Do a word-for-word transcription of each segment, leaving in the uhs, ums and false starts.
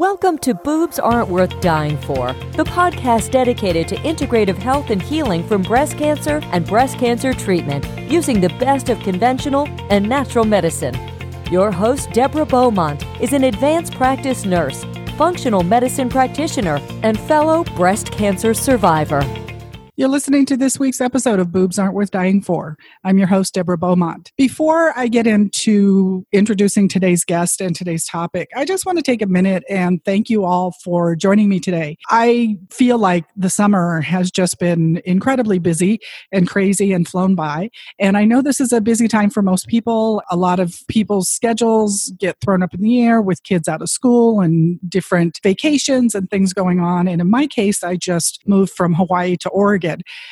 Welcome to Boobs Aren't Worth Dying For, the podcast dedicated to integrative health and healing from breast cancer and breast cancer treatment using the best of conventional and natural medicine. Your host, Deborah Beaumont, is an advanced practice nurse, functional medicine practitioner, and fellow breast cancer survivor. You're listening to this week's episode of Boobs Aren't Worth Dying For. I'm your host, Deborah Beaumont. Before I get into introducing today's guest and today's topic, I just want to take a minute and thank you all for joining me today. I feel like the summer has just been incredibly busy and crazy and flown by. And I know this is a busy time for most people. A lot of people's schedules get thrown up in the air with kids out of school and different vacations and things going on. And in my case, I just moved from Hawaii to Oregon.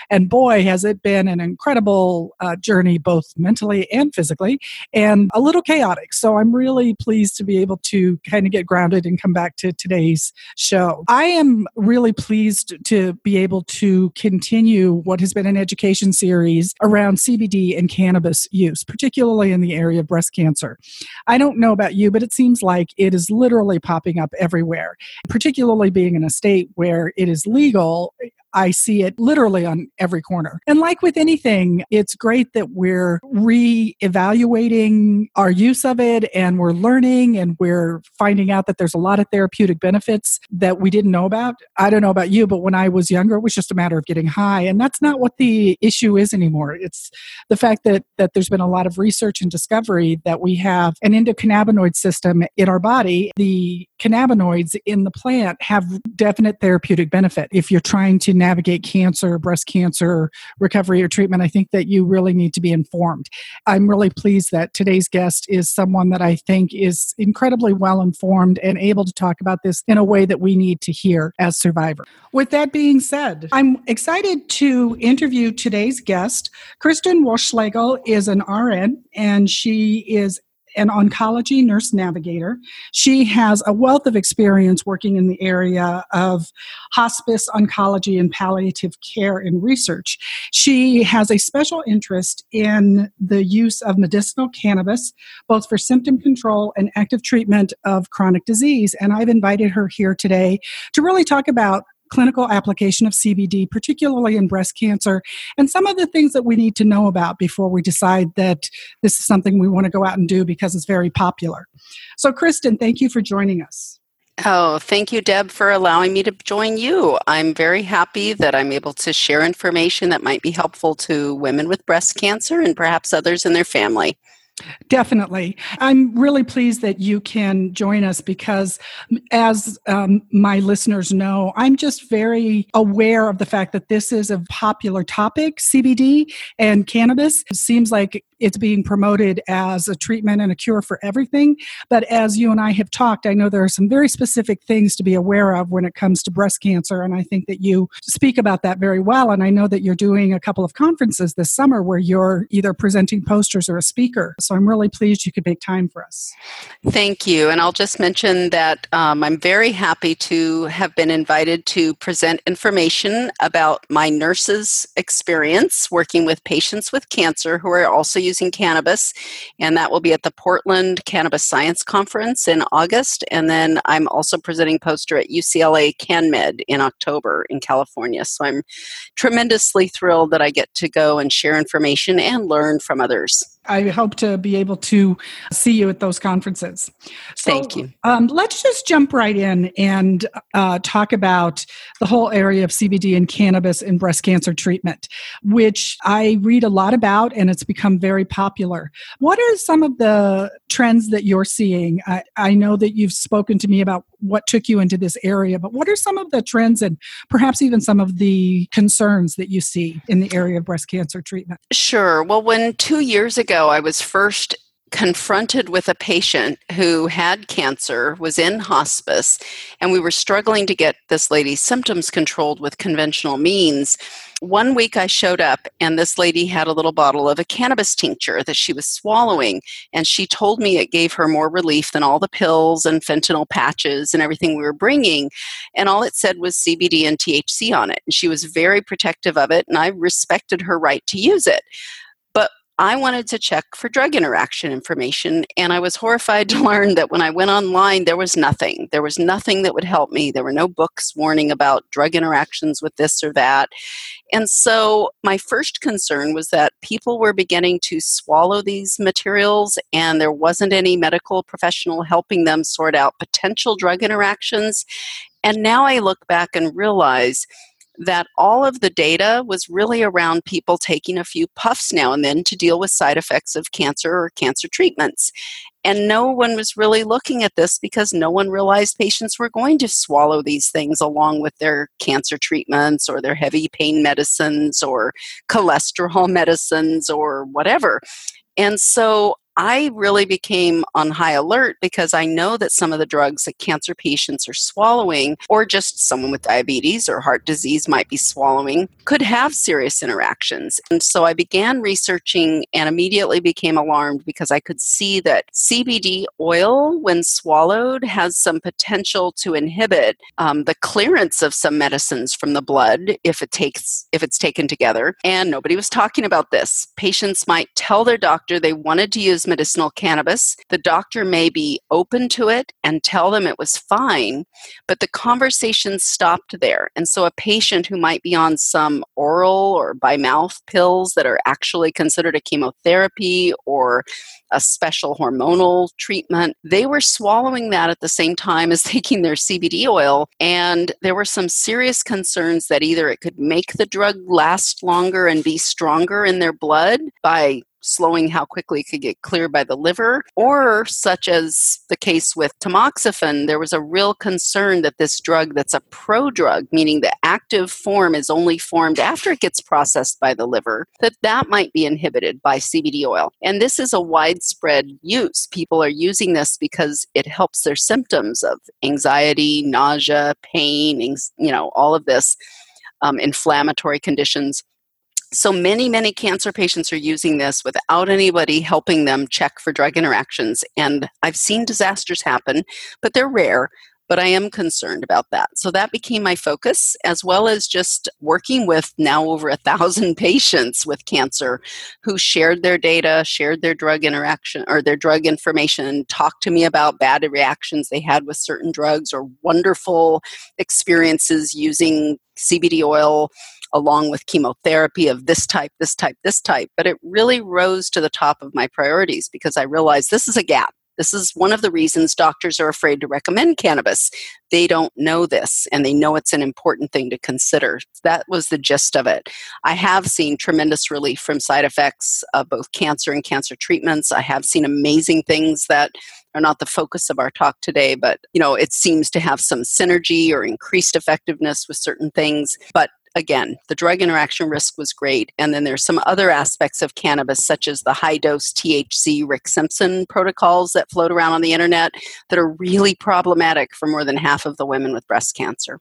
And boy, has it been an incredible uh, journey, both mentally and physically, and a little chaotic. So I'm really pleased to be able to kind of get grounded and come back to today's show. I am really pleased to be able to continue what has been an education series around C B D and cannabis use, particularly in the area of breast cancer. I don't know about you, but it seems like it is literally popping up everywhere, particularly being in a state where it is legal. I see it literally on every corner. And like with anything, it's great that we're re-evaluating our use of it, and we're learning, and we're finding out that there's a lot of therapeutic benefits that we didn't know about. I don't know about you, but when I was younger, it was just a matter of getting high. And that's not what the issue is anymore. It's the fact that, that there's been a lot of research and discovery that we have an endocannabinoid system in our body. The cannabinoids in the plant have definite therapeutic benefit. If you're trying to navigate cancer, breast cancer recovery or treatment, I think that you really need to be informed. I'm really pleased that today's guest is someone that I think is incredibly well informed and able to talk about this in a way that we need to hear as survivors. With that being said, I'm excited to interview today's guest. Kristen Walshlegel is an R N, and she is an oncology nurse navigator. She has a wealth of experience working in the area of hospice, oncology, and palliative care and research. She has a special interest in the use of medicinal cannabis, both for symptom control and active treatment of chronic disease. And I've invited her here today to really talk about clinical application of C B D, particularly in breast cancer, and some of the things that we need to know about before we decide that this is something we want to go out and do because it's very popular. So, Kristen, thank you for joining us. Oh, thank you, Deb, for allowing me to join you. I'm very happy that I'm able to share information that might be helpful to women with breast cancer and perhaps others in their family. Definitely. I'm really pleased that you can join us because, as um, my listeners know, I'm just very aware of the fact that this is a popular topic, C B D and cannabis. It seems like it's being promoted as a treatment and a cure for everything. But as you and I have talked, I know there are some very specific things to be aware of when it comes to breast cancer. And I think that you speak about that very well. And I know that you're doing a couple of conferences this summer where you're either presenting posters or a speaker. So I'm really pleased you could make time for us. Thank you. And I'll just mention that um, I'm very happy to have been invited to present information about my nurse's experience working with patients with cancer who are also using cannabis, and that will be at the Portland Cannabis Science Conference in August, and then I'm also presenting poster at U C L A CanMed in October in California. So I'm tremendously thrilled that I get to go and share information and learn from others. I hope to be able to see you at those conferences. So, thank you. Um, let's just jump right in and uh, talk about the whole area of C B D and cannabis in breast cancer treatment, which I read a lot about and it's become very popular. What are some of the trends that you're seeing? I, I know that you've spoken to me about what took you into this area, but what are some of the trends and perhaps even some of the concerns that you see in the area of breast cancer treatment? Sure. Well, when two years ago, I was first confronted with a patient who had cancer, was in hospice, and we were struggling to get this lady's symptoms controlled with conventional means. One week I showed up and this lady had a little bottle of a cannabis tincture that she was swallowing, and she told me it gave her more relief than all the pills and fentanyl patches and everything we were bringing, and all it said was C B D and T H C A on it. And she was very protective of it, and I respected her right to use it. I wanted to check for drug interaction information, and I was horrified to learn that when I went online, there was nothing. There was nothing that would help me. There were no books warning about drug interactions with this or that. And so my first concern was that people were beginning to swallow these materials, and there wasn't any medical professional helping them sort out potential drug interactions. And now I look back and realize that all of the data was really around people taking a few puffs now and then to deal with side effects of cancer or cancer treatments. And no one was really looking at this because no one realized patients were going to swallow these things along with their cancer treatments or their heavy pain medicines or cholesterol medicines or whatever. And so I really became on high alert because I know that some of the drugs that cancer patients are swallowing, or just someone with diabetes or heart disease might be swallowing, could have serious interactions. And so I began researching and immediately became alarmed because I could see that C B D oil, when swallowed, has some potential to inhibit um, the clearance of some medicines from the blood if it takes if it's taken together. And nobody was talking about this. Patients might tell their doctor they wanted to use medicinal cannabis. The doctor may be open to it and tell them it was fine, but the conversation stopped there. And so a patient who might be on some oral or by mouth pills that are actually considered a chemotherapy or a special hormonal treatment, they were swallowing that at the same time as taking their C B D oil. And there were some serious concerns that either it could make the drug last longer and be stronger in their blood by slowing how quickly it could get cleared by the liver, or such as the case with tamoxifen, there was a real concern that this drug that's a prodrug, meaning the active form is only formed after it gets processed by the liver, that that might be inhibited by C B D oil. And this is a widespread use. People are using this because it helps their symptoms of anxiety, nausea, pain, you know, all of this, um, inflammatory conditions. So many, many cancer patients are using this without anybody helping them check for drug interactions. And I've seen disasters happen, but they're rare. But I am concerned about that. So that became my focus, as well as just working with now over a thousand patients with cancer who shared their data, shared their drug interaction or their drug information, talked to me about bad reactions they had with certain drugs or wonderful experiences using C B D oil along with chemotherapy of this type, this type, this type. But it really rose to the top of my priorities because I realized this is a gap. This is one of the reasons doctors are afraid to recommend cannabis. They don't know this, and they know it's an important thing to consider. That was the gist of it. I have seen tremendous relief from side effects of both cancer and cancer treatments. I have seen amazing things that are not the focus of our talk today, but you know, it seems to have some synergy or increased effectiveness with certain things. But again, the drug interaction risk was great. And then there's some other aspects of cannabis, such as the high-dose T H C Rick Simpson protocols that float around on the internet that are really problematic for more than half of the women with breast cancer.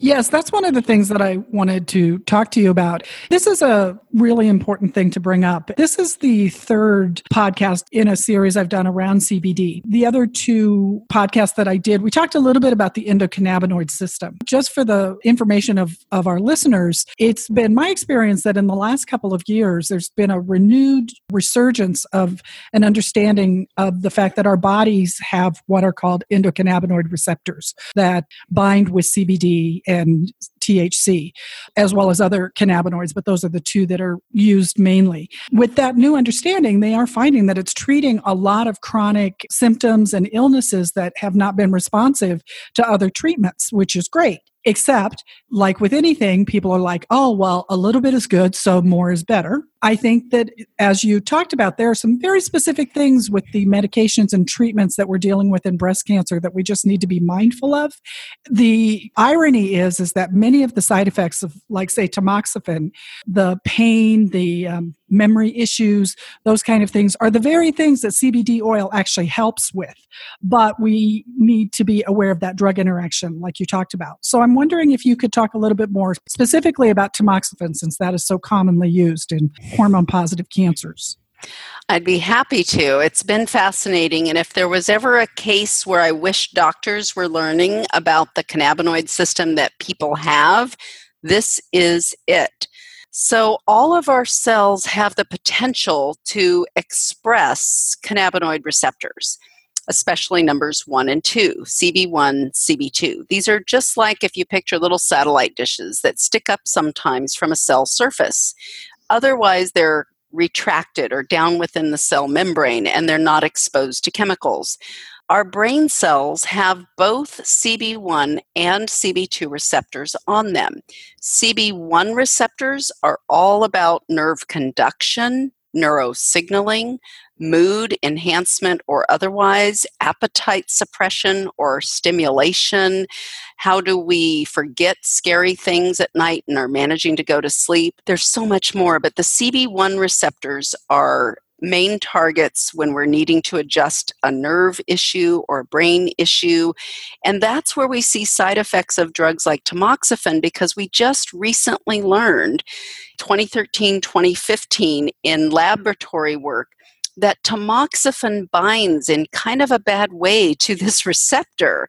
Yes, that's one of the things that I wanted to talk to you about. This is a really important thing to bring up. This is the third podcast in a series I've done around C B D. The other two podcasts that I did, we talked a little bit about the endocannabinoid system. Just for the information of, of our listeners, it's been my experience that in the last couple of years, there's been a renewed resurgence of an understanding of the fact that our bodies have what are called endocannabinoid receptors that bind with C B D and T H C, as well as other cannabinoids, but those are the two that are used mainly. With that new understanding, they are finding that it's treating a lot of chronic symptoms and illnesses that have not been responsive to other treatments, which is great. Except, like with anything, people are like, oh, well, a little bit is good, so more is better. I think that, as you talked about, there are some very specific things with the medications and treatments that we're dealing with in breast cancer that we just need to be mindful of. The irony is, is that many of the side effects of, like, say, tamoxifen, the pain, the um, memory issues, those kind of things are the very things that C B D oil actually helps with. But we need to be aware of that drug interaction, like you talked about. So I'm wondering if you could talk a little bit more specifically about tamoxifen, since that is so commonly used in hormone-positive cancers. I'd be happy to. It's been fascinating. And if there was ever a case where I wish doctors were learning about the cannabinoid system that people have, this is it. So all of our cells have the potential to express cannabinoid receptors, especially numbers one and two, C B one, C B two. These are just like if you picture little satellite dishes that stick up sometimes from a cell surface. Otherwise, they're retracted or down within the cell membrane, and they're not exposed to chemicals. Our brain cells have both C B one and C B two receptors on them. C B one receptors are all about nerve conduction, neurosignaling, mood enhancement or otherwise, appetite suppression or stimulation. How do we forget scary things at night and are managing to go to sleep? There's so much more, but the C B one receptors are main targets when we're needing to adjust a nerve issue or a brain issue. And that's where we see side effects of drugs like tamoxifen, because we just recently learned, twenty thirteen, twenty fifteen, in laboratory work, that tamoxifen binds in kind of a bad way to this receptor.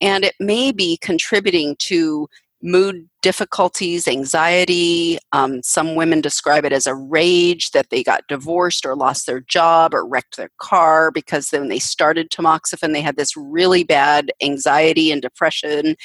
And it may be contributing to mood difficulties, anxiety. Um, some women describe it as a rage that they got divorced or lost their job or wrecked their car because when they started tamoxifen, they had this really bad anxiety and depression.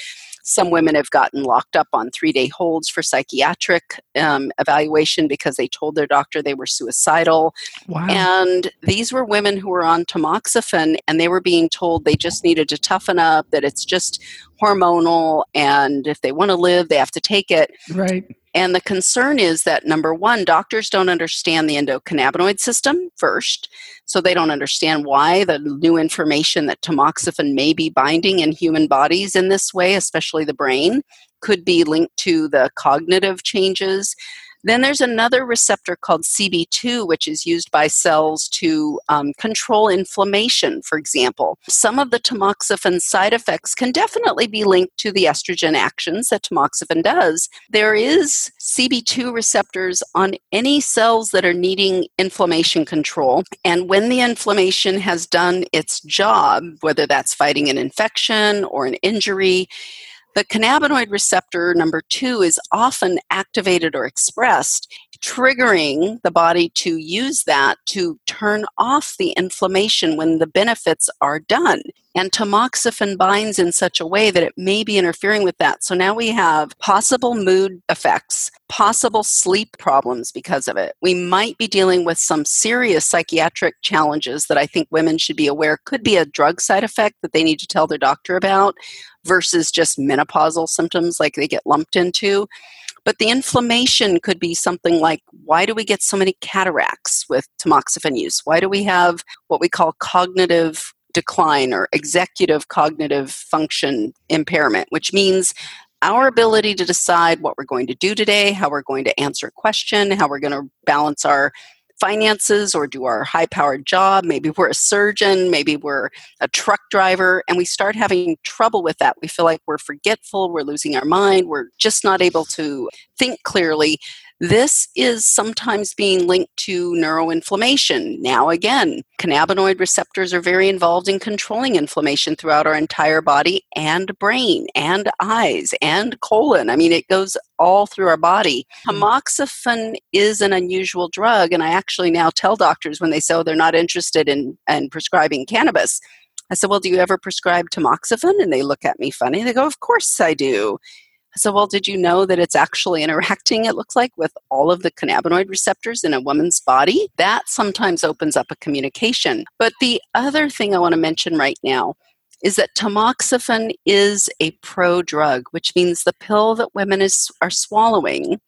Some women have gotten locked up on three-day holds for psychiatric um, evaluation because they told their doctor they were suicidal. Wow. And these were women who were on tamoxifen, and they were being told they just needed to toughen up, that it's just hormonal, and if they want to live, they have to take it. Right. And the concern is that, number one, doctors don't understand the endocannabinoid system first, so they don't understand why the new information that tamoxifen may be binding in human bodies in this way, especially the brain, could be linked to the cognitive changes. Then there's another receptor called C B two, which is used by cells to um, control inflammation, for example. Some of the tamoxifen side effects can definitely be linked to the estrogen actions that tamoxifen does. There is C B two receptors on any cells that are needing inflammation control. And when the inflammation has done its job, whether that's fighting an infection or an injury, the cannabinoid receptor number two is often activated or expressed, triggering the body to use that to turn off the inflammation when the benefits are done. And tamoxifen binds in such a way that it may be interfering with that. So now we have possible mood effects, possible sleep problems because of it. We might be dealing with some serious psychiatric challenges that I think women should be aware could be a drug side effect that they need to tell their doctor about versus just menopausal symptoms like they get lumped into. But the inflammation could be something like, why do we get so many cataracts with tamoxifen use? Why do we have what we call cognitive decline or executive cognitive function impairment, which means our ability to decide what we're going to do today, how we're going to answer a question, how we're going to balance our finances or do our high-powered job. Maybe we're a surgeon, maybe we're a truck driver, and we start having trouble with that. We feel like we're forgetful, we're losing our mind, we're just not able to think clearly. This is sometimes being linked to neuroinflammation. Now again, cannabinoid receptors are very involved in controlling inflammation throughout our entire body and brain and eyes and colon. I mean, it goes all through our body. Tamoxifen is an unusual drug, and I actually now tell doctors when they say, oh, they're not interested in, in prescribing cannabis. I said, well, do you ever prescribe tamoxifen? And they look at me funny. They go, of course I do. So, well, did you know that it's actually interacting, it looks like, with all of the cannabinoid receptors in a woman's body? That sometimes opens up a communication. But the other thing I want to mention right now is that tamoxifen is a pro-drug, which means the pill that women is, are swallowing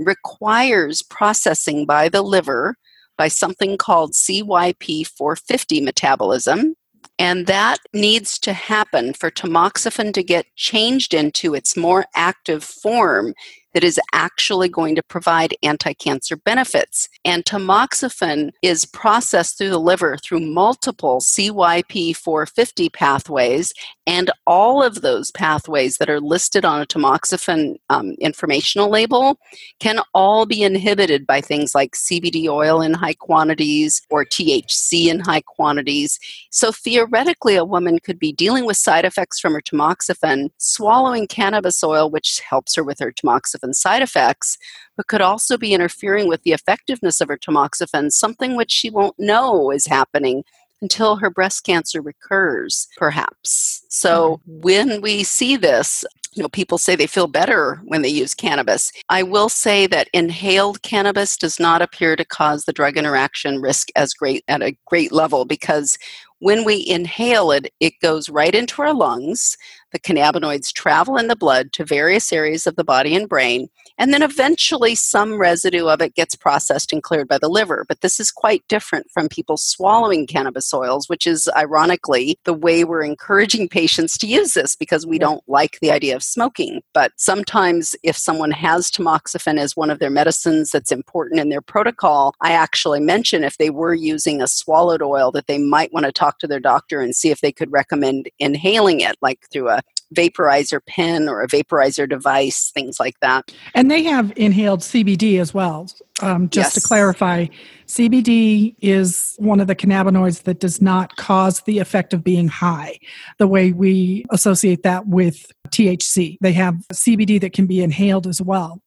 requires processing by the liver by something called C Y P four fifty metabolism. And that needs to happen for tamoxifen to get changed into its more active form that is actually going to provide anti-cancer benefits. And tamoxifen is processed through the liver through multiple C Y P four fifty pathways, and all of those pathways that are listed on a tamoxifen um, informational label can all be inhibited by things like C B D oil in high quantities or T H C in high quantities. So theoretically, a woman could be dealing with side effects from her tamoxifen, swallowing cannabis oil, which helps her with her tamoxifen and side effects, but could also be interfering with the effectiveness of her tamoxifen, something which she won't know is happening until her breast cancer recurs, perhaps. So mm-hmm. when we see this, you know, people say they feel better when they use cannabis. I will say that inhaled cannabis does not appear to cause the drug interaction risk as great at a great level, because when we inhale it, it goes right into our lungs. The cannabinoids travel in the blood to various areas of the body and brain, and then eventually some residue of it gets processed and cleared by the liver. But this is quite different from people swallowing cannabis oils, which is ironically the way we're encouraging patients to use this, because we don't like the idea of smoking. But sometimes if someone has tamoxifen as one of their medicines that's important in their protocol, I actually mention if they were using a swallowed oil that they might want to talk to their doctor and see if they could recommend inhaling it, like through a vaporizer pen or a vaporizer device, things like that. And they have inhaled C B D as well. Um, just yes. to clarify, C B D is one of the cannabinoids that does not cause the effect of being high, the way we associate that with T H C. They have C B D that can be inhaled as well.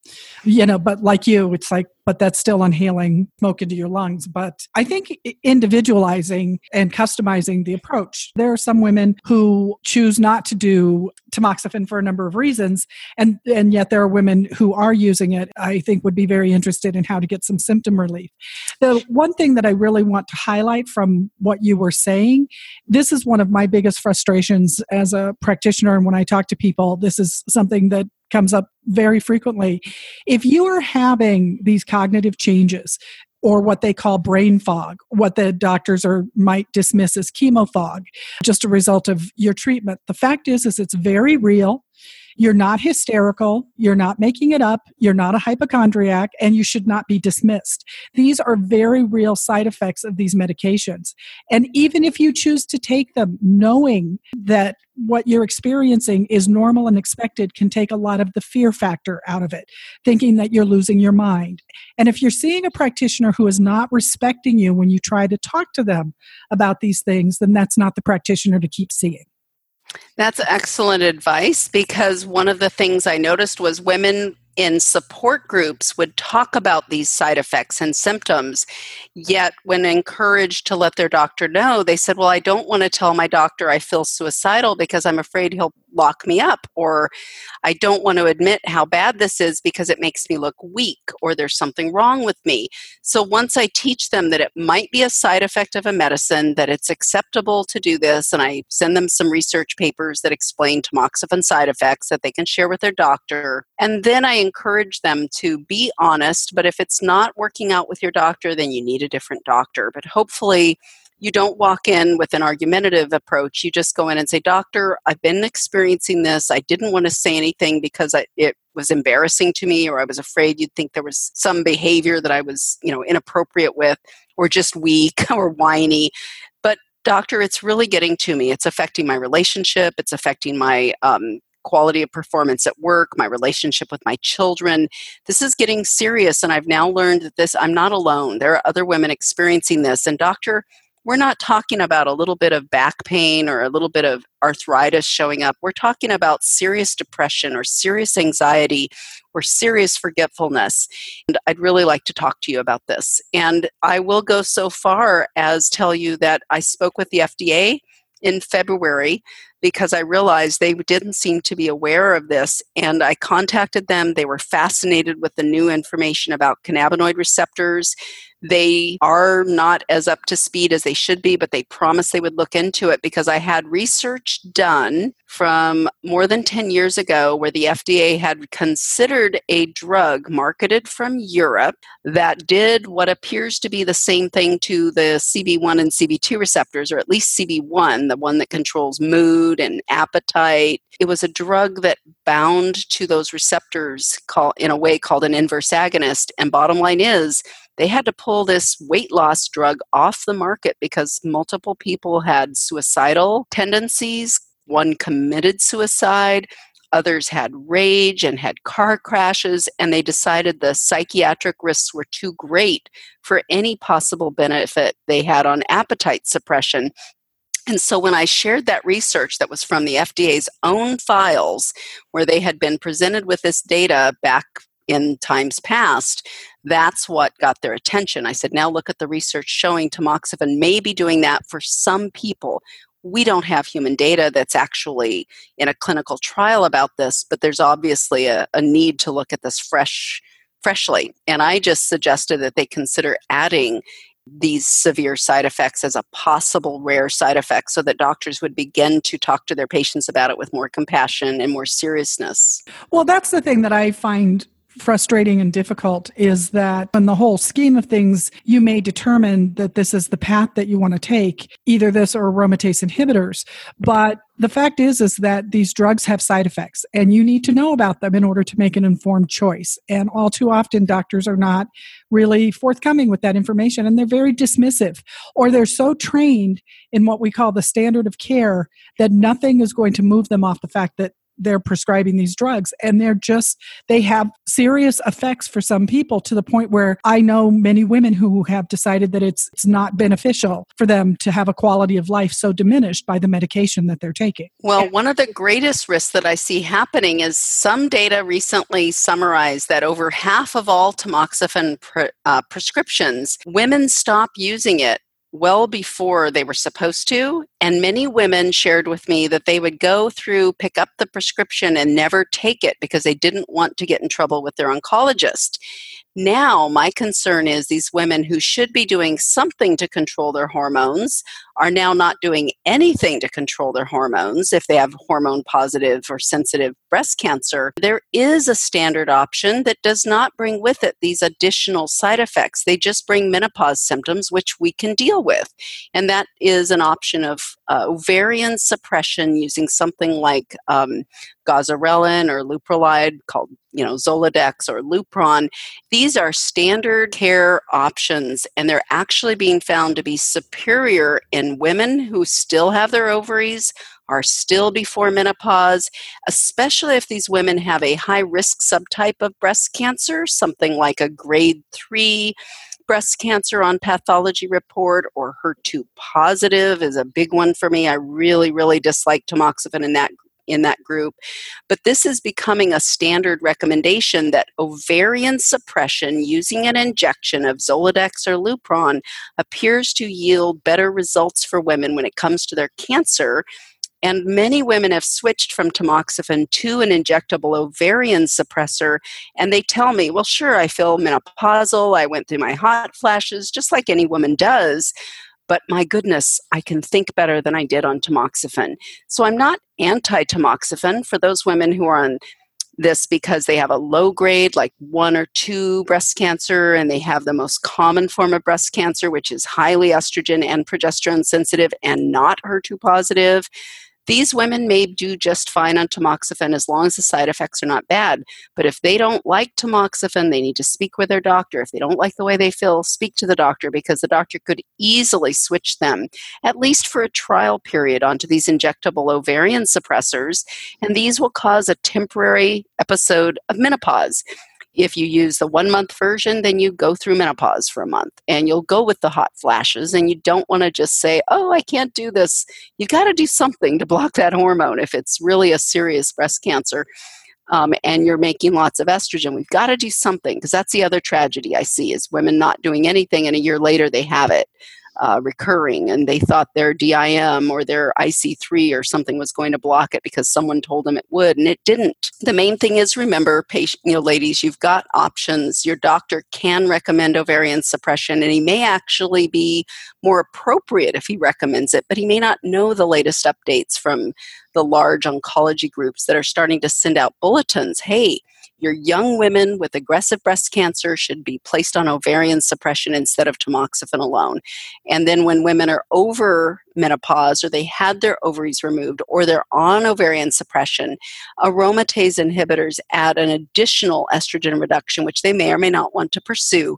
You know, but like you, it's like, but that's still inhaling smoke into your lungs. But I think individualizing and customizing the approach. There are some women who choose not to do tamoxifen for a number of reasons, and, and yet there are women who are using it, I think would be very interested in how to get some symptom relief. The one thing that I really want to highlight from what you were saying, this is one of my biggest frustrations as a practitioner, and when I talk to people, this is something that comes up very frequently. If you are having these cognitive changes, or what they call brain fog, what the doctors are might dismiss as chemo fog, just a result of your treatment, the fact is, is it's very real. You're not hysterical, you're not making it up, you're not a hypochondriac, and you should not be dismissed. These are very real side effects of these medications. And even if you choose to take them, knowing that what you're experiencing is normal and expected can take a lot of the fear factor out of it, thinking that you're losing your mind. And if you're seeing a practitioner who is not respecting you when you try to talk to them about these things, then that's not the practitioner to keep seeing. That's excellent advice, because one of the things I noticed was women in support groups would talk about these side effects and symptoms, yet when encouraged to let their doctor know, they said, well, I don't want to tell my doctor I feel suicidal because I'm afraid he'll lock me up, or I don't want to admit how bad this is because it makes me look weak, or there's something wrong with me. So once I teach them that it might be a side effect of a medicine, that it's acceptable to do this, and I send them some research papers that explain tamoxifen side effects that they can share with their doctor, and then I encourage them to be honest. But if it's not working out with your doctor, then you need a different doctor. But hopefully you don't walk in with an argumentative approach. You just go in and say, doctor, I've been experiencing this. I didn't want to say anything because I, it was embarrassing to me, or I was afraid you'd think there was some behavior that I was, you know, inappropriate with, or just weak or whiny. But doctor, it's really getting to me. It's affecting my relationship. It's affecting my um quality of performance at work, my relationship with my children. This is getting serious, and I've now learned that this, I'm not alone. There are other women experiencing this. And doctor, we're not talking about a little bit of back pain or a little bit of arthritis showing up. We're talking about serious depression or serious anxiety or serious forgetfulness. And I'd really like to talk to you about this. And I will go so far as tell you that I spoke with the F D A in February, because I realized they didn't seem to be aware of this, and I contacted them. They were fascinated with the new information about cannabinoid receptors. They are not as up to speed as they should be, but they promised they would look into it, because I had research done from more than ten years ago where the F D A had considered a drug marketed from Europe that did what appears to be the same thing to the C B one and C B two receptors, or at least C B one, the one that controls mood and appetite. It was a drug that bound to those receptors call, in a way called an inverse agonist. And bottom line is, they had to pull this weight loss drug off the market because multiple people had suicidal tendencies. One committed suicide. Others had rage and had car crashes, and they decided the psychiatric risks were too great for any possible benefit they had on appetite suppression. And so when I shared that research that was from the F D A's own files, where they had been presented with this data back in times past, that's what got their attention. I said, now look at the research showing tamoxifen may be doing that for some people. We don't have human data that's actually in a clinical trial about this, but there's obviously a, a need to look at this fresh, freshly. And I just suggested that they consider adding these severe side effects as a possible rare side effect so that doctors would begin to talk to their patients about it with more compassion and more seriousness. Well, that's the thing that I find frustrating and difficult is that in the whole scheme of things, you may determine that this is the path that you want to take, either this or aromatase inhibitors. But the fact is, is that these drugs have side effects and you need to know about them in order to make an informed choice. And all too often, doctors are not really forthcoming with that information and they're very dismissive, or they're so trained in what we call the standard of care that nothing is going to move them off the fact that they're prescribing these drugs, and they're just, they have serious effects for some people to the point where I know many women who have decided that it's, it's not beneficial for them to have a quality of life so diminished by the medication that they're taking. Well, one of the greatest risks that I see happening is some data recently summarized that over half of all tamoxifen pre, uh, prescriptions, women stop using it well before they were supposed to. And many women shared with me that they would go through, pick up the prescription and never take it because they didn't want to get in trouble with their oncologist. Now, my concern is these women who should be doing something to control their hormones are now not doing anything to control their hormones. If they have hormone positive or sensitive breast cancer, there is a standard option that does not bring with it these additional side effects. They just bring menopause symptoms, which we can deal with. And that is an option of uh, ovarian suppression using something like um, gozarelin or luprolide called, you know, Zoladex or Lupron. These are standard care options, and they're actually being found to be superior in women who still have their ovaries, are still before menopause, especially if these women have a high-risk subtype of breast cancer, something like a grade three breast cancer on pathology report, or H E R two positive is a big one for me. I really, really dislike tamoxifen in that group. in that group. But this is becoming a standard recommendation that ovarian suppression using an injection of Zoladex or Lupron appears to yield better results for women when it comes to their cancer. And many women have switched from tamoxifen to an injectable ovarian suppressor, and they tell me, well, sure, I feel menopausal, I went through my hot flashes, just like any woman does, but my goodness, I can think better than I did on tamoxifen. So I'm not anti-tamoxifen for those women who are on this because they have a low grade, like one or two breast cancer, and they have the most common form of breast cancer, which is highly estrogen and progesterone sensitive and not H E R two positive. These women may do just fine on tamoxifen as long as the side effects are not bad. But if they don't like tamoxifen, they need to speak with their doctor. If they don't like the way they feel, speak to the doctor, because the doctor could easily switch them, at least for a trial period, onto these injectable ovarian suppressors. And these will cause a temporary episode of menopause. If you use the one-month version, then you go through menopause for a month, and you'll go with the hot flashes, and you don't want to just say, oh, I can't do this. You got to do something to block that hormone if it's really a serious breast cancer, um, and you're making lots of estrogen. We've got to do something, because that's the other tragedy I see, is women not doing anything, and a year later they have it uh, recurring, and they thought their D I M or their I C three or something was going to block it because someone told them it would, and it didn't. The main thing is, remember, patient, you know, ladies, you've got options. Your doctor can recommend ovarian suppression, and he may actually be more appropriate if he recommends it, but he may not know the latest updates from the large oncology groups that are starting to send out bulletins. Hey, your young women with aggressive breast cancer should be placed on ovarian suppression instead of tamoxifen alone. And then when women are over menopause, or they had their ovaries removed, or they're on ovarian suppression, aromatase inhibitors add an additional estrogen reduction, which they may or may not want to pursue.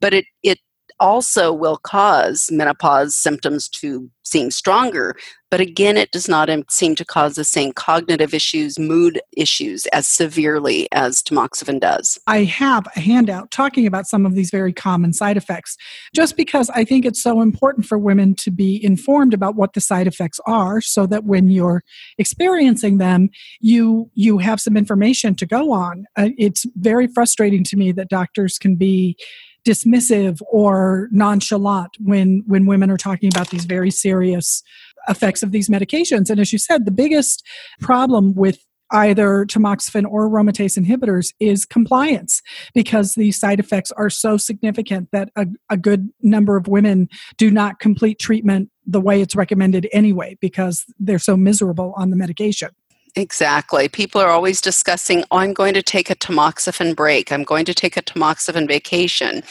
But it, it also will cause menopause symptoms to seem stronger. But again, it does not seem to cause the same cognitive issues, mood issues as severely as tamoxifen does. I have a handout talking about some of these very common side effects, just because I think it's so important for women to be informed about what the side effects are so that when you're experiencing them, you you have some information to go on. Uh, it's very frustrating to me that doctors can be dismissive or nonchalant when, when women are talking about these very serious effects of these medications. And as you said, the biggest problem with either tamoxifen or aromatase inhibitors is compliance, because the side effects are so significant that a, a good number of women do not complete treatment the way it's recommended anyway, because they're so miserable on the medication. Exactly. People are always discussing, oh, I'm going to take a tamoxifen break. I'm going to take a tamoxifen vacation.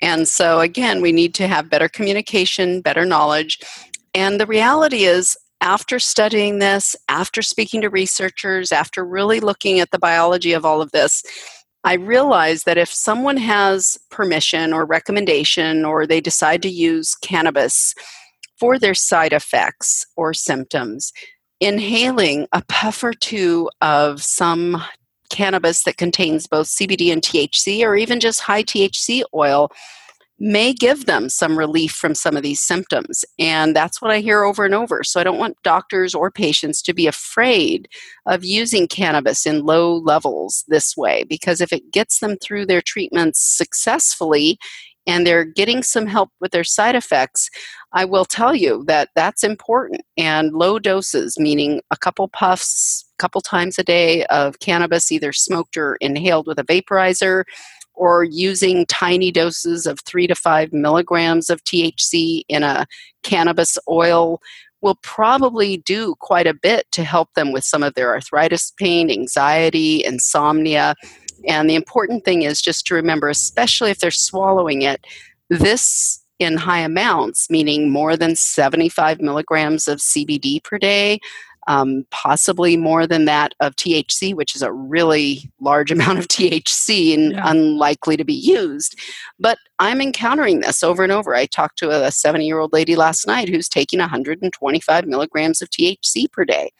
And so again, we need to have better communication, better knowledge. And the reality is, after studying this, after speaking to researchers, after really looking at the biology of all of this, I realized that if someone has permission or recommendation, or they decide to use cannabis for their side effects or symptoms, inhaling a puff or two of some cannabis that contains both C B D and T H C, or even just high T H C oil, may give them some relief from some of these symptoms. And that's what I hear over and over. So I don't want doctors or patients to be afraid of using cannabis in low levels this way, because if it gets them through their treatments successfully and they're getting some help with their side effects, I will tell you that that's important. And low doses, meaning a couple puffs, a couple times a day of cannabis, either smoked or inhaled with a vaporizer, or using tiny doses of three to five milligrams of T H C in a cannabis oil, will probably do quite a bit to help them with some of their arthritis pain, anxiety, insomnia. And the important thing is just to remember, especially if they're swallowing it, this in high amounts, meaning more than seventy-five milligrams of C B D per day, Um, possibly more than that of T H C, which is a really large amount of T H C and yeah. unlikely to be used. But I'm encountering this over and over. I talked to a seventy-year-old lady last night who's taking one hundred twenty-five milligrams of T H C per day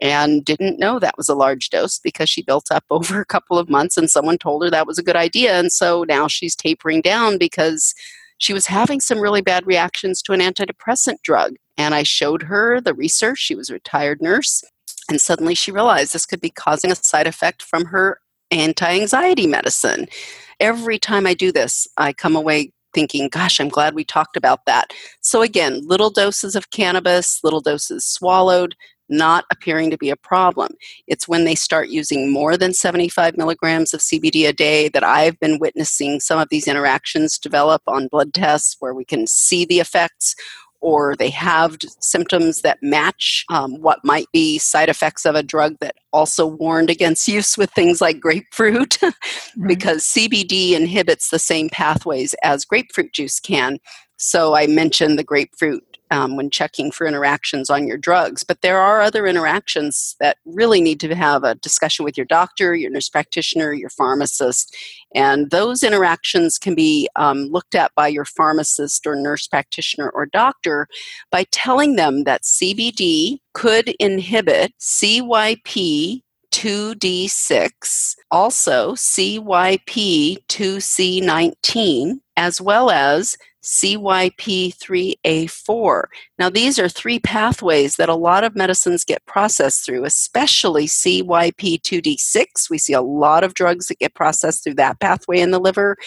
and didn't know that was a large dose because she built up over a couple of months and someone told her that was a good idea. And so now she's tapering down because she was having some really bad reactions to an antidepressant drug. And I showed her the research. She was a retired nurse. And suddenly she realized this could be causing a side effect from her anti-anxiety medicine. Every time I do this, I come away thinking, gosh, I'm glad we talked about that. So again, little doses of cannabis, little doses swallowed, not appearing to be a problem. It's when they start using more than seventy-five milligrams of C B D a day that I've been witnessing some of these interactions develop on blood tests where we can see the effects, or they have symptoms that match um, what might be side effects of a drug that also warned against use with things like grapefruit, right. Because C B D inhibits the same pathways as grapefruit juice can. So I mentioned the grapefruit um, when checking for interactions on your drugs, but there are other interactions that really need to have a discussion with your doctor, your nurse practitioner, your pharmacist, and those interactions can be um, looked at by your pharmacist or nurse practitioner or doctor by telling them that C B D could inhibit C Y P two D six, also C Y P two C nineteen, as well as C Y P three A four. Now, these are three pathways that a lot of medicines get processed through, especially C Y P two D six. We see a lot of drugs that get processed through that pathway in the liver.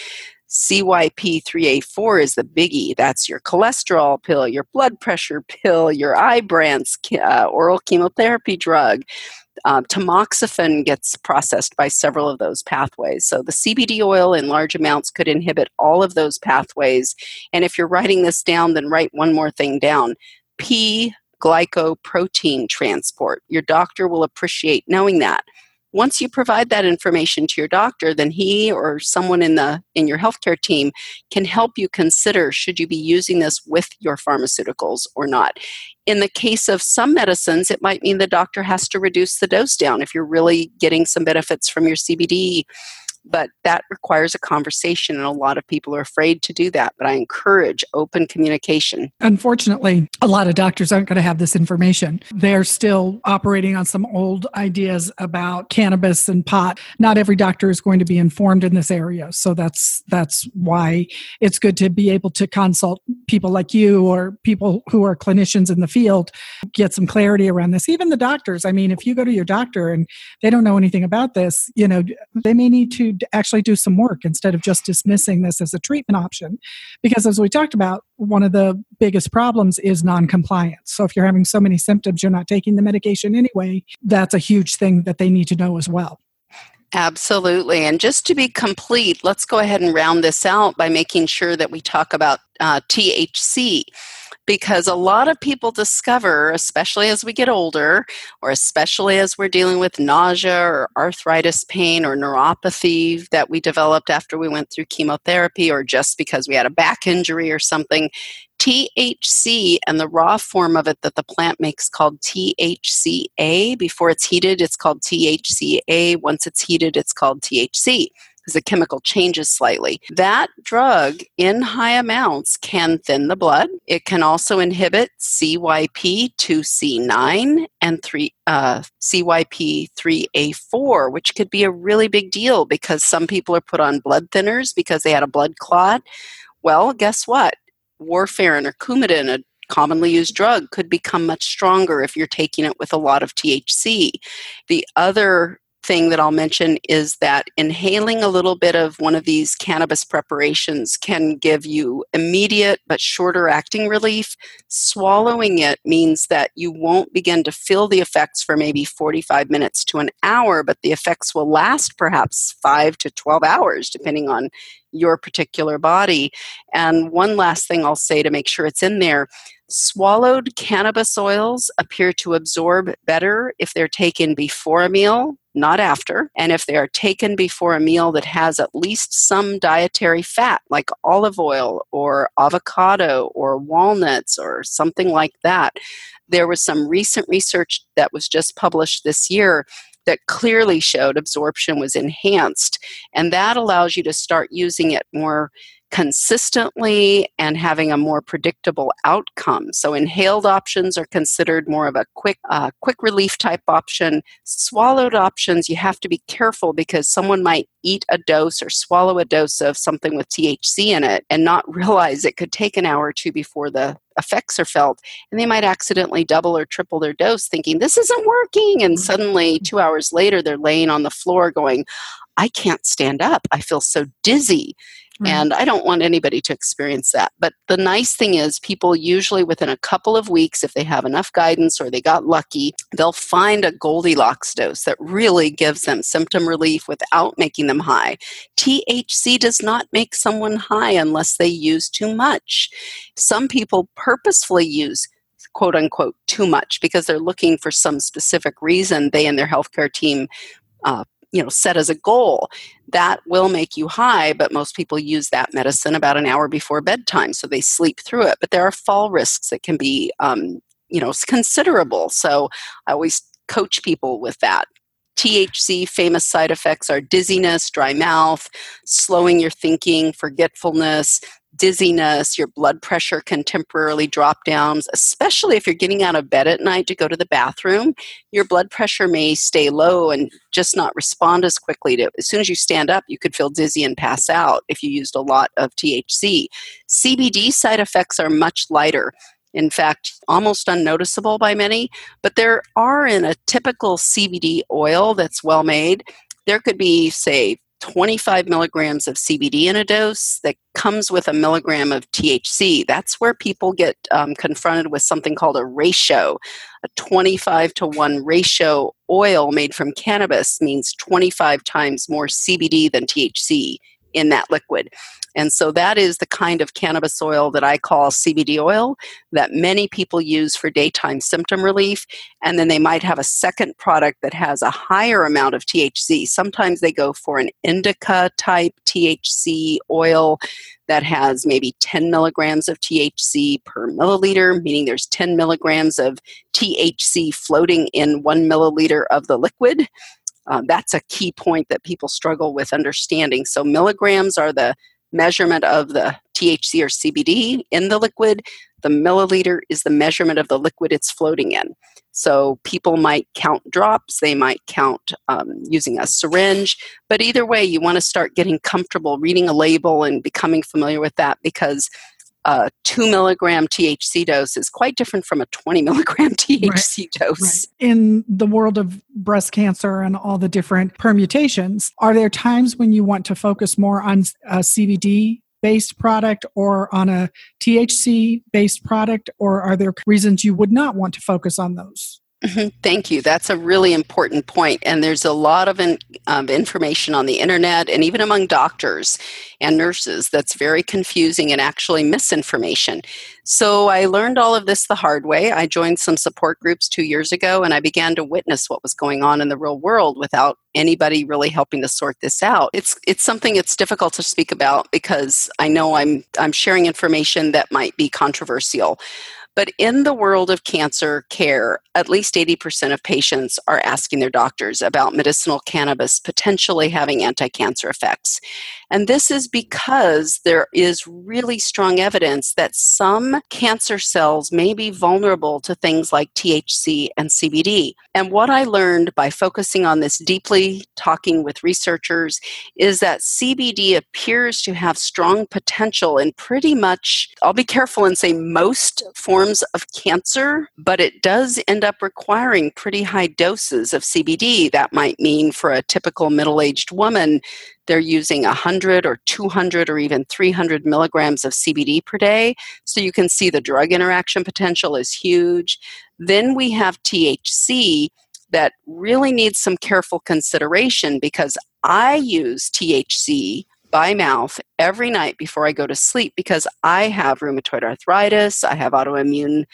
C Y P three A four is the biggie. That's your cholesterol pill, your blood pressure pill, your Ibrance uh, oral chemotherapy drug. Uh, tamoxifen gets processed by several of those pathways. So the C B D oil in large amounts could inhibit all of those pathways. And if you're writing this down, then write one more thing down. P-glycoprotein transport. Your doctor will appreciate knowing that. Once you provide that information to your doctor, then he or someone in the in your healthcare team can help you consider should you be using this with your pharmaceuticals or not. In the case of some medicines, it might mean the doctor has to reduce the dose down if you're really getting some benefits from your C B D but that requires a conversation, and a lot of people are afraid to do that, but I encourage open communication. Unfortunately, a lot of doctors aren't going to have this information. They're still operating on some old ideas about cannabis and pot. Not every doctor is going to be informed in this area, so that's that's why it's good to be able to consult people like you or people who are clinicians in the field, get some clarity around this. Even the doctors, I mean, if you go to your doctor and they don't know anything about this, you know, they may need to actually do some work instead of just dismissing this as a treatment option. Because as we talked about, one of the biggest problems is non-compliance. So if you're having so many symptoms, you're not taking the medication anyway, that's a huge thing that they need to know as well. Absolutely. And just to be complete, let's go ahead and round this out by making sure that we talk about uh, T H C. Because a lot of people discover, especially as we get older, or especially as we're dealing with nausea or arthritis pain or neuropathy that we developed after we went through chemotherapy, or just because we had a back injury or something, T H C and the raw form of it that the plant makes called T H C A, before it's heated, it's called T H C A. Once it's heated, it's called T H C. Because the chemical changes slightly. That drug in high amounts can thin the blood. It can also inhibit C Y P two C nine and three, uh, C Y P three A four, which could be a really big deal because some people are put on blood thinners because they had a blood clot. Well, guess what? Warfarin or Coumadin, a commonly used drug, could become much stronger if you're taking it with a lot of T H C. The other thing that I'll mention is that inhaling a little bit of one of these cannabis preparations can give you immediate but shorter acting relief. Swallowing it means that you won't begin to feel the effects for maybe forty-five minutes to an hour, but the effects will last perhaps five to twelve hours, depending on your particular body. And one last thing I'll say to make sure it's in there, swallowed cannabis oils appear to absorb better if they're taken before a meal, not after. And if they are taken before a meal that has at least some dietary fat, like olive oil or avocado or walnuts or something like that, there was some recent research that was just published this year that clearly showed absorption was enhanced. And that allows you to start using it more consistently and having a more predictable outcome. So inhaled options are considered more of a quick uh, quick relief type option. Swallowed options, you have to be careful because someone might eat a dose or swallow a dose of something with T H C in it and not realize it could take an hour or two before the effects are felt. And they might accidentally double or triple their dose thinking, this isn't working. And suddenly two hours later, they're laying on the floor going, I can't stand up. I feel so dizzy. And I don't want anybody to experience that. But the nice thing is people usually within a couple of weeks, if they have enough guidance or they got lucky, they'll find a Goldilocks dose that really gives them symptom relief without making them high. T H C does not make someone high unless they use too much. Some people purposefully use quote unquote too much because they're looking for some specific reason they and their healthcare team uh you know, set as a goal, that will make you high, but most people use that medicine about an hour before bedtime, so they sleep through it. But there are fall risks that can be, um, you know, considerable. So I always coach people with that. T H C famous side effects are dizziness, dry mouth, slowing your thinking, forgetfulness, dizziness, your blood pressure can temporarily drop down, especially if you're getting out of bed at night to go to the bathroom. Your blood pressure may stay low and just not respond as quickly to it. As soon as you stand up, you could feel dizzy and pass out if you used a lot of T H C. C B D side effects are much lighter. In fact, almost unnoticeable by many, but there are in a typical C B D oil that's well made, there could be, say, twenty-five milligrams of C B D in a dose that comes with a milligram of T H C. That's where people get um, confronted with something called a ratio. A twenty-five to one ratio oil made from cannabis means twenty-five times more C B D than T H C in that liquid. And so that is the kind of cannabis oil that I call C B D oil that many people use for daytime symptom relief. And then they might have a second product that has a higher amount of T H C. Sometimes they go for an indica type T H C oil that has maybe ten milligrams of T H C per milliliter, meaning there's ten milligrams of T H C floating in one milliliter of the liquid. Um, that's a key point that people struggle with understanding. So milligrams are the measurement of the T H C or C B D in the liquid. The milliliter is the measurement of the liquid it's floating in. So people might count drops, they might count um, using a syringe, but either way, you want to start getting comfortable reading a label and becoming familiar with that, because a two milligram T H C dose is quite different from a twenty milligram T H C right. dose. Right. In the world of breast cancer and all the different permutations, are there times when you want to focus more on a C B D based product or on a T H C based product, or are there reasons you would not want to focus on those? Mm-hmm. Thank you. That's a really important point. And there's a lot of in, um, information on the internet and even among doctors and nurses that's very confusing and actually misinformation. So I learned all of this the hard way. I joined some support groups two years ago and I began to witness what was going on in the real world without anybody really helping to sort this out. It's it's something that's difficult to speak about because I know I'm I'm sharing information that might be controversial. But in the world of cancer care, at least eighty percent of patients are asking their doctors about medicinal cannabis potentially having anti-cancer effects. And this is because there is really strong evidence that some cancer cells may be vulnerable to things like T H C and C B D. And what I learned by focusing on this deeply, talking with researchers, is that C B D appears to have strong potential in pretty much, I'll be careful and say most forms of cancer, but it does end up requiring pretty high doses of C B D. That might mean for a typical middle-aged woman, they're using one hundred or two hundred or even three hundred milligrams of C B D per day. So you can see the drug interaction potential is huge. Then we have T H C that really needs some careful consideration, because I use T H C by mouth every night before I go to sleep because I have rheumatoid arthritis, I have autoimmune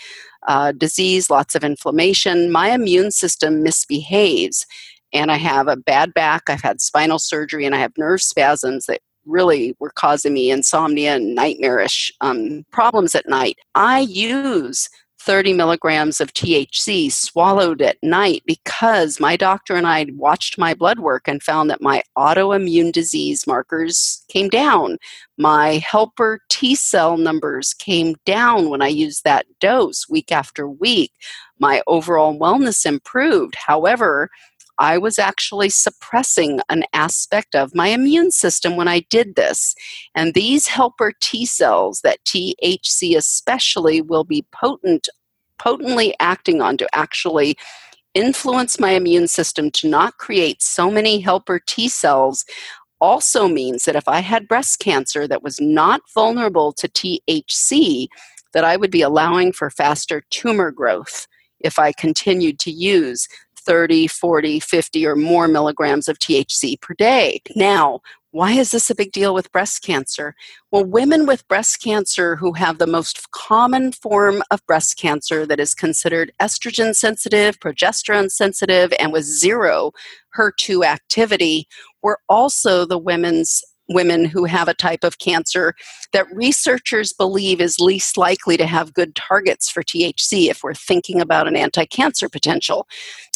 uh, disease, lots of inflammation. My immune system misbehaves and I have a bad back, I've had spinal surgery, and I have nerve spasms that really were causing me insomnia and nightmarish um, problems at night. I use thirty milligrams of T H C swallowed at night because my doctor and I watched my blood work and found that my autoimmune disease markers came down. My helper T cell numbers came down when I used that dose week after week. My overall wellness improved. However, I was actually suppressing an aspect of my immune system when I did this. And these helper T cells that T H C especially will be potent, potently acting on to actually influence my immune system to not create so many helper T cells also means that if I had breast cancer that was not vulnerable to T H C, that I would be allowing for faster tumor growth if I continued to use thirty, forty, fifty or more milligrams of T H C per day. Now, why is this a big deal with breast cancer? Well, women with breast cancer who have the most common form of breast cancer that is considered estrogen sensitive, progesterone sensitive, and with zero H E R two activity were also the women's women who have a type of cancer that researchers believe is least likely to have good targets for T H C if we're thinking about an anti-cancer potential.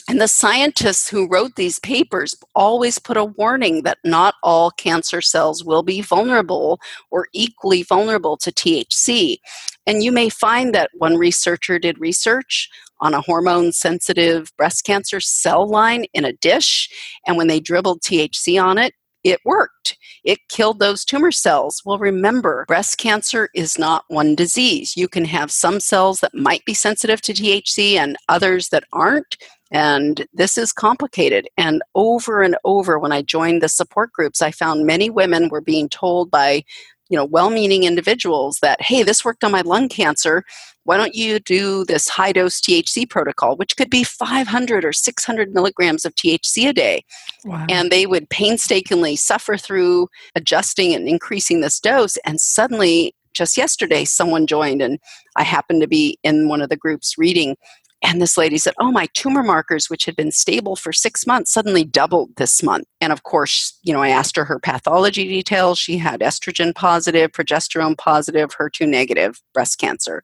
And the scientists who wrote these papers always put a warning that not all cancer cells will be vulnerable or equally vulnerable to T H C. And you may find that one researcher did research on a hormone-sensitive breast cancer cell line in a dish, and when they dribbled T H C on it, it worked. It killed those tumor cells. Well, remember, breast cancer is not one disease. You can have some cells that might be sensitive to T H C and others that aren't. And this is complicated. And over and over, when I joined the support groups, I found many women were being told by, you know, well-meaning individuals that, hey, this worked on my lung cancer. Why don't you do this high-dose T H C protocol, which could be five hundred or six hundred milligrams of T H C a day. Wow. And they would painstakingly suffer through adjusting and increasing this dose. And suddenly, just yesterday, someone joined, and I happened to be in one of the groups reading. And this lady said, oh, my tumor markers, which had been stable for six months, suddenly doubled this month. And of course, you know, I asked her her pathology details. She had estrogen positive, progesterone positive, H E R two negative breast cancer.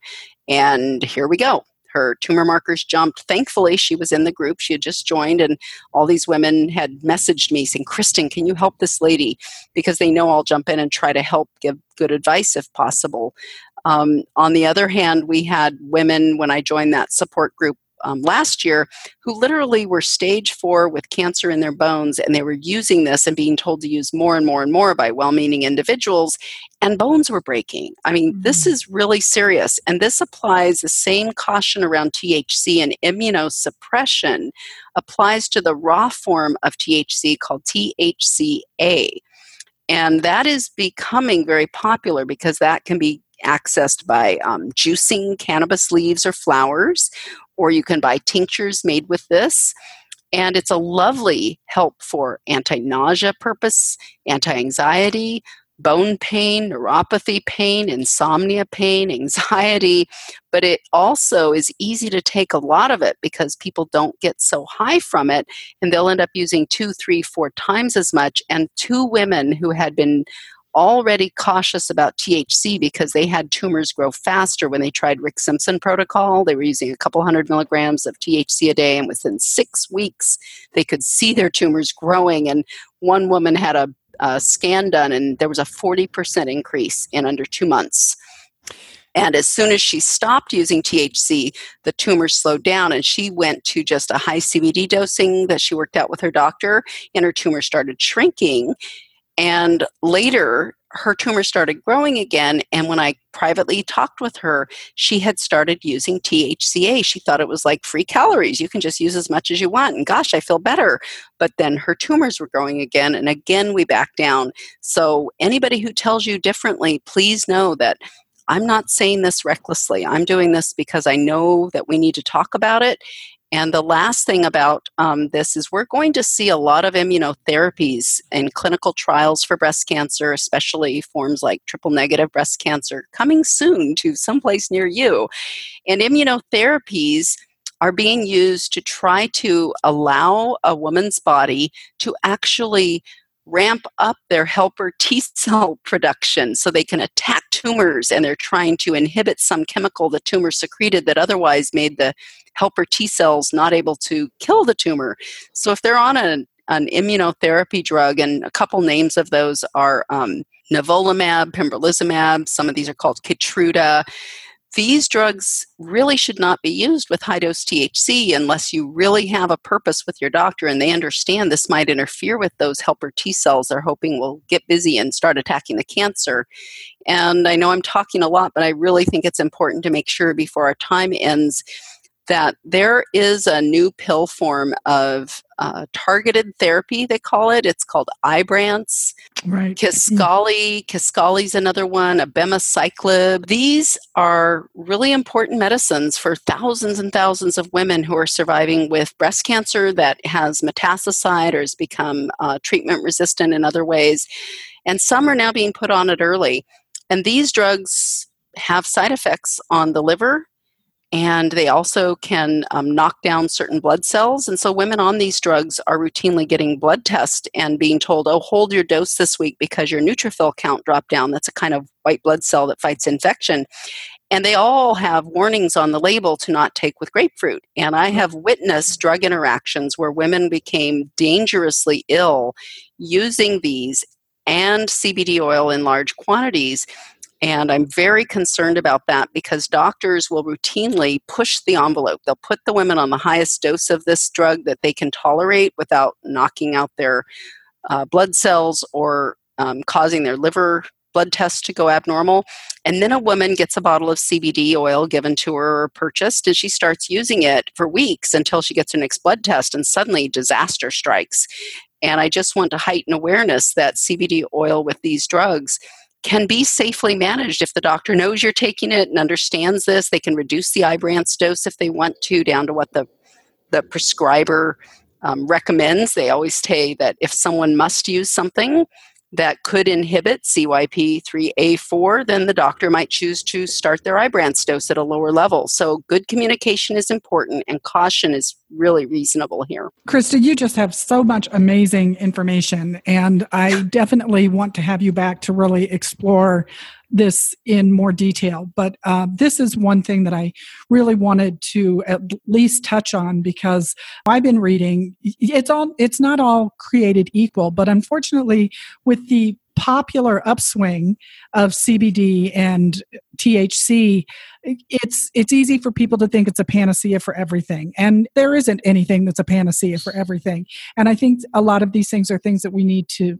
And here we go. her tumor markers jumped. Thankfully, she was in the group. She had just joined, and all these women had messaged me saying, "Kristen, can you help this lady?" Because they know I'll jump in and try to help give good advice if possible. Um, on the other hand, we had women, when I joined that support group um, last year, who literally were stage four with cancer in their bones, and they were using this and being told to use more and more and more by well-meaning individuals, and bones were breaking. I mean, mm-hmm. this is really serious, and this applies the same caution around T H C and immunosuppression applies to the raw form of T H C called T H C A, and that is becoming very popular because that can be accessed by um, juicing cannabis leaves or flowers, or you can buy tinctures made with this. And it's a lovely help for anti-nausea purpose, anti-anxiety, bone pain, neuropathy pain, insomnia pain, anxiety. But it also is easy to take a lot of it because people don't get so high from it, and they'll end up using two, three, four times as much. And two women who had been already cautious about T H C because they had tumors grow faster when they tried Rick Simpson protocol. They were using a couple hundred milligrams of T H C a day, and within six weeks, they could see their tumors growing. And one woman had a, a scan done, and there was a forty percent increase in under two months. And as soon as she stopped using T H C, the tumor slowed down, and she went to just a high C B D dosing that she worked out with her doctor, and her tumor started shrinking. And later, her tumor started growing again, and when I privately talked with her, she had started using T H C A. She thought it was like free calories. You can just use as much as you want, and gosh, I feel better. But then her tumors were growing again, and again, we backed down. So anybody who tells you differently, please know that I'm not saying this recklessly. I'm doing this because I know that we need to talk about it. And the last thing about um, this is we're going to see a lot of immunotherapies in clinical trials for breast cancer, especially forms like triple negative breast cancer, coming soon to someplace near you. And immunotherapies are being used to try to allow a woman's body to actually ramp up their helper T cell production so they can attack tumors, and they're trying to inhibit some chemical the tumor secreted that otherwise made the helper T cells not able to kill the tumor. So if they're on a, an immunotherapy drug, and a couple names of those are um, nivolumab, pembrolizumab, some of these are called Keytruda. These drugs really should not be used with high-dose T H C unless you really have a purpose with your doctor and they understand this might interfere with those helper T cells they're hoping will get busy and start attacking the cancer. And I know I'm talking a lot, but I really think it's important to make sure before our time ends that there is a new pill form of uh, targeted therapy, they call it. It's called Ibrance, right. Kisqali, Kisqali's another one, abemaciclib. These are really important medicines for thousands and thousands of women who are surviving with breast cancer that has metastasized or has become uh, treatment resistant in other ways. And some are now being put on it early. And these drugs have side effects on the liver, and they also can um, knock down certain blood cells. And so women on these drugs are routinely getting blood tests and being told, oh, hold your dose this week because your neutrophil count dropped down. That's a kind of white blood cell that fights infection. And they all have warnings on the label to not take with grapefruit. And I have witnessed drug interactions where women became dangerously ill using these and C B D oil in large quantities. And I'm very concerned about that because doctors will routinely push the envelope. They'll put the women on the highest dose of this drug that they can tolerate without knocking out their uh, blood cells or um, causing their liver blood tests to go abnormal. And then a woman gets a bottle of C B D oil given to her or purchased, and she starts using it for weeks until she gets her next blood test, and suddenly disaster strikes. And I just want to heighten awareness that C B D oil with these drugs can be safely managed if the doctor knows you're taking it and understands this. They can reduce the Ibrance dose if they want to, down to what the, the prescriber um, recommends. They always say that if someone must use something that could inhibit C Y P three A four, then the doctor might choose to start their Ibrance dose at a lower level. So good communication is important, and caution is really reasonable here. Krista, you just have so much amazing information, and I definitely want to have you back to really explore this in more detail. But uh, this is one thing that I really wanted to at least touch on, because I've been reading, it's all it's not all created equal, but unfortunately with the popular upswing of C B D and T H C, it's it's easy for people to think it's a panacea for everything. And there isn't anything that's a panacea for everything. And I think a lot of these things are things that we need to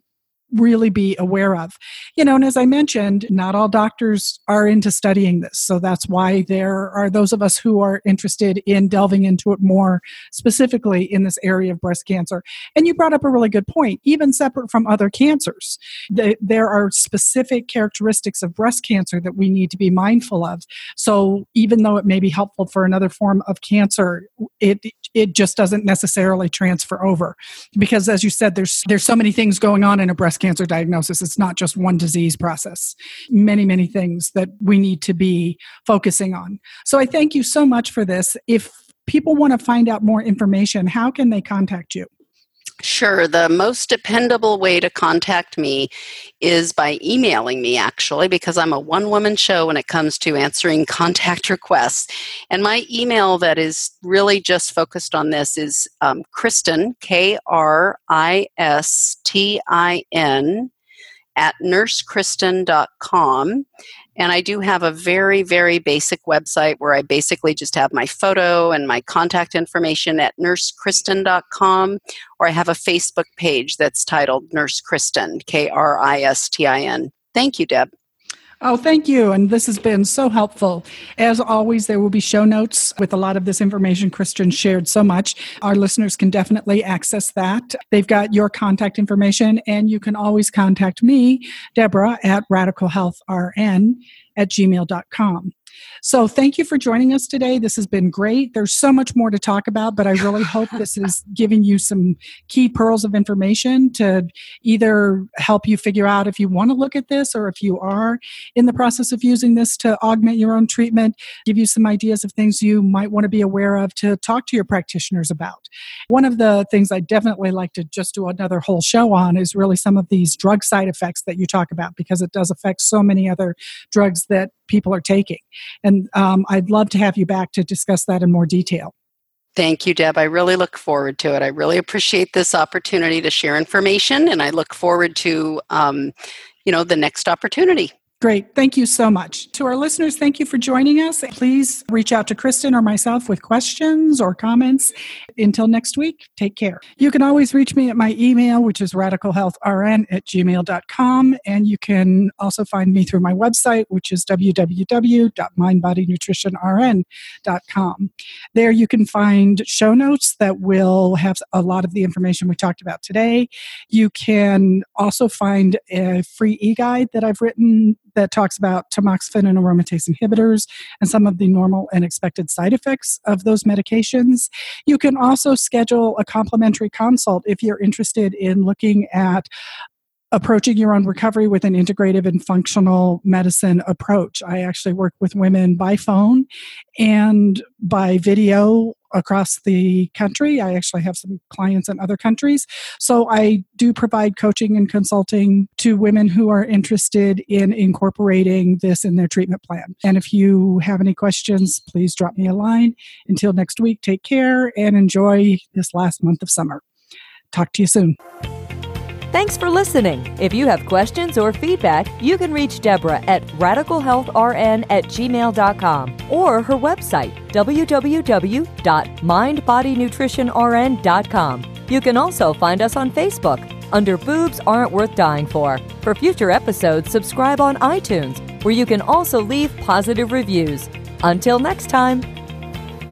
really be aware of. You know, and as I mentioned, not all doctors are into studying this. So that's why there are those of us who are interested in delving into it more specifically in this area of breast cancer. And you brought up a really good point. Even separate from other cancers, there are specific characteristics of breast cancer that we need to be mindful of. So even though it may be helpful for another form of cancer, it it just doesn't necessarily transfer over. Because as you said, there's there's so many things going on in a breast cancer diagnosis. It's not just one disease process. Many, many things that we need to be focusing on. So I thank you so much for this. If people want to find out more information, how can they contact you? Sure. The most dependable way to contact me is by emailing me, actually, because I'm a one-woman show when it comes to answering contact requests. And my email that is really just focused on this is um, Kristen, K R I S T I N, at nurse kristen dot com. And I do have a very, very basic website where I basically just have my photo and my contact information at nurse kristen dot com, or I have a Facebook page that's titled Nurse Kristen, K R I S T I N. Thank you, Deb. Oh, thank you. And this has been so helpful. As always, there will be show notes with a lot of this information Kristen shared so much. Our listeners can definitely access that. They've got your contact information, and you can always contact me, Deborah, at radical health r n at gmail dot com. So thank you for joining us today. This has been great. There's so much more to talk about, but I really hope this is giving you some key pearls of information to either help you figure out if you want to look at this, or if you are in the process of using this to augment your own treatment, give you some ideas of things you might want to be aware of to talk to your practitioners about. One of the things I definitely like to just do another whole show on is really some of these drug side effects that you talk about, because it does affect so many other drugs that people are taking. And um, I'd love to have you back to discuss that in more detail. Thank you, Deb. I really look forward to it. I really appreciate this opportunity to share information, and I look forward to, um, you know, the next opportunity. Great. Thank you so much. To our listeners, thank you for joining us. Please reach out to Kristen or myself with questions or comments. Until next week, take care. You can always reach me at my email, which is radical health r n at gmail dot com. And you can also find me through my website, which is w w w dot mind body nutrition r n dot com. There you can find show notes that will have a lot of the information we talked about today. You can also find a free e-guide that I've written that talks about tamoxifen and aromatase inhibitors and some of the normal and expected side effects of those medications. You can also schedule a complimentary consult if you're interested in looking at approaching your own recovery with an integrative and functional medicine approach. I actually work with women by phone and by video across the country. I actually have some clients in other countries. So I do provide coaching and consulting to women who are interested in incorporating this in their treatment plan. And if you have any questions, please drop me a line. Until next week, take care and enjoy this last month of summer. Talk to you soon. Thanks for listening. If you have questions or feedback, you can reach Deborah at radical health r n at gmail dot com or her website, w w w dot mind body nutrition r n dot com. You can also find us on Facebook under Boobs Aren't Worth Dying For. For future episodes, subscribe on iTunes, where you can also leave positive reviews. Until next time.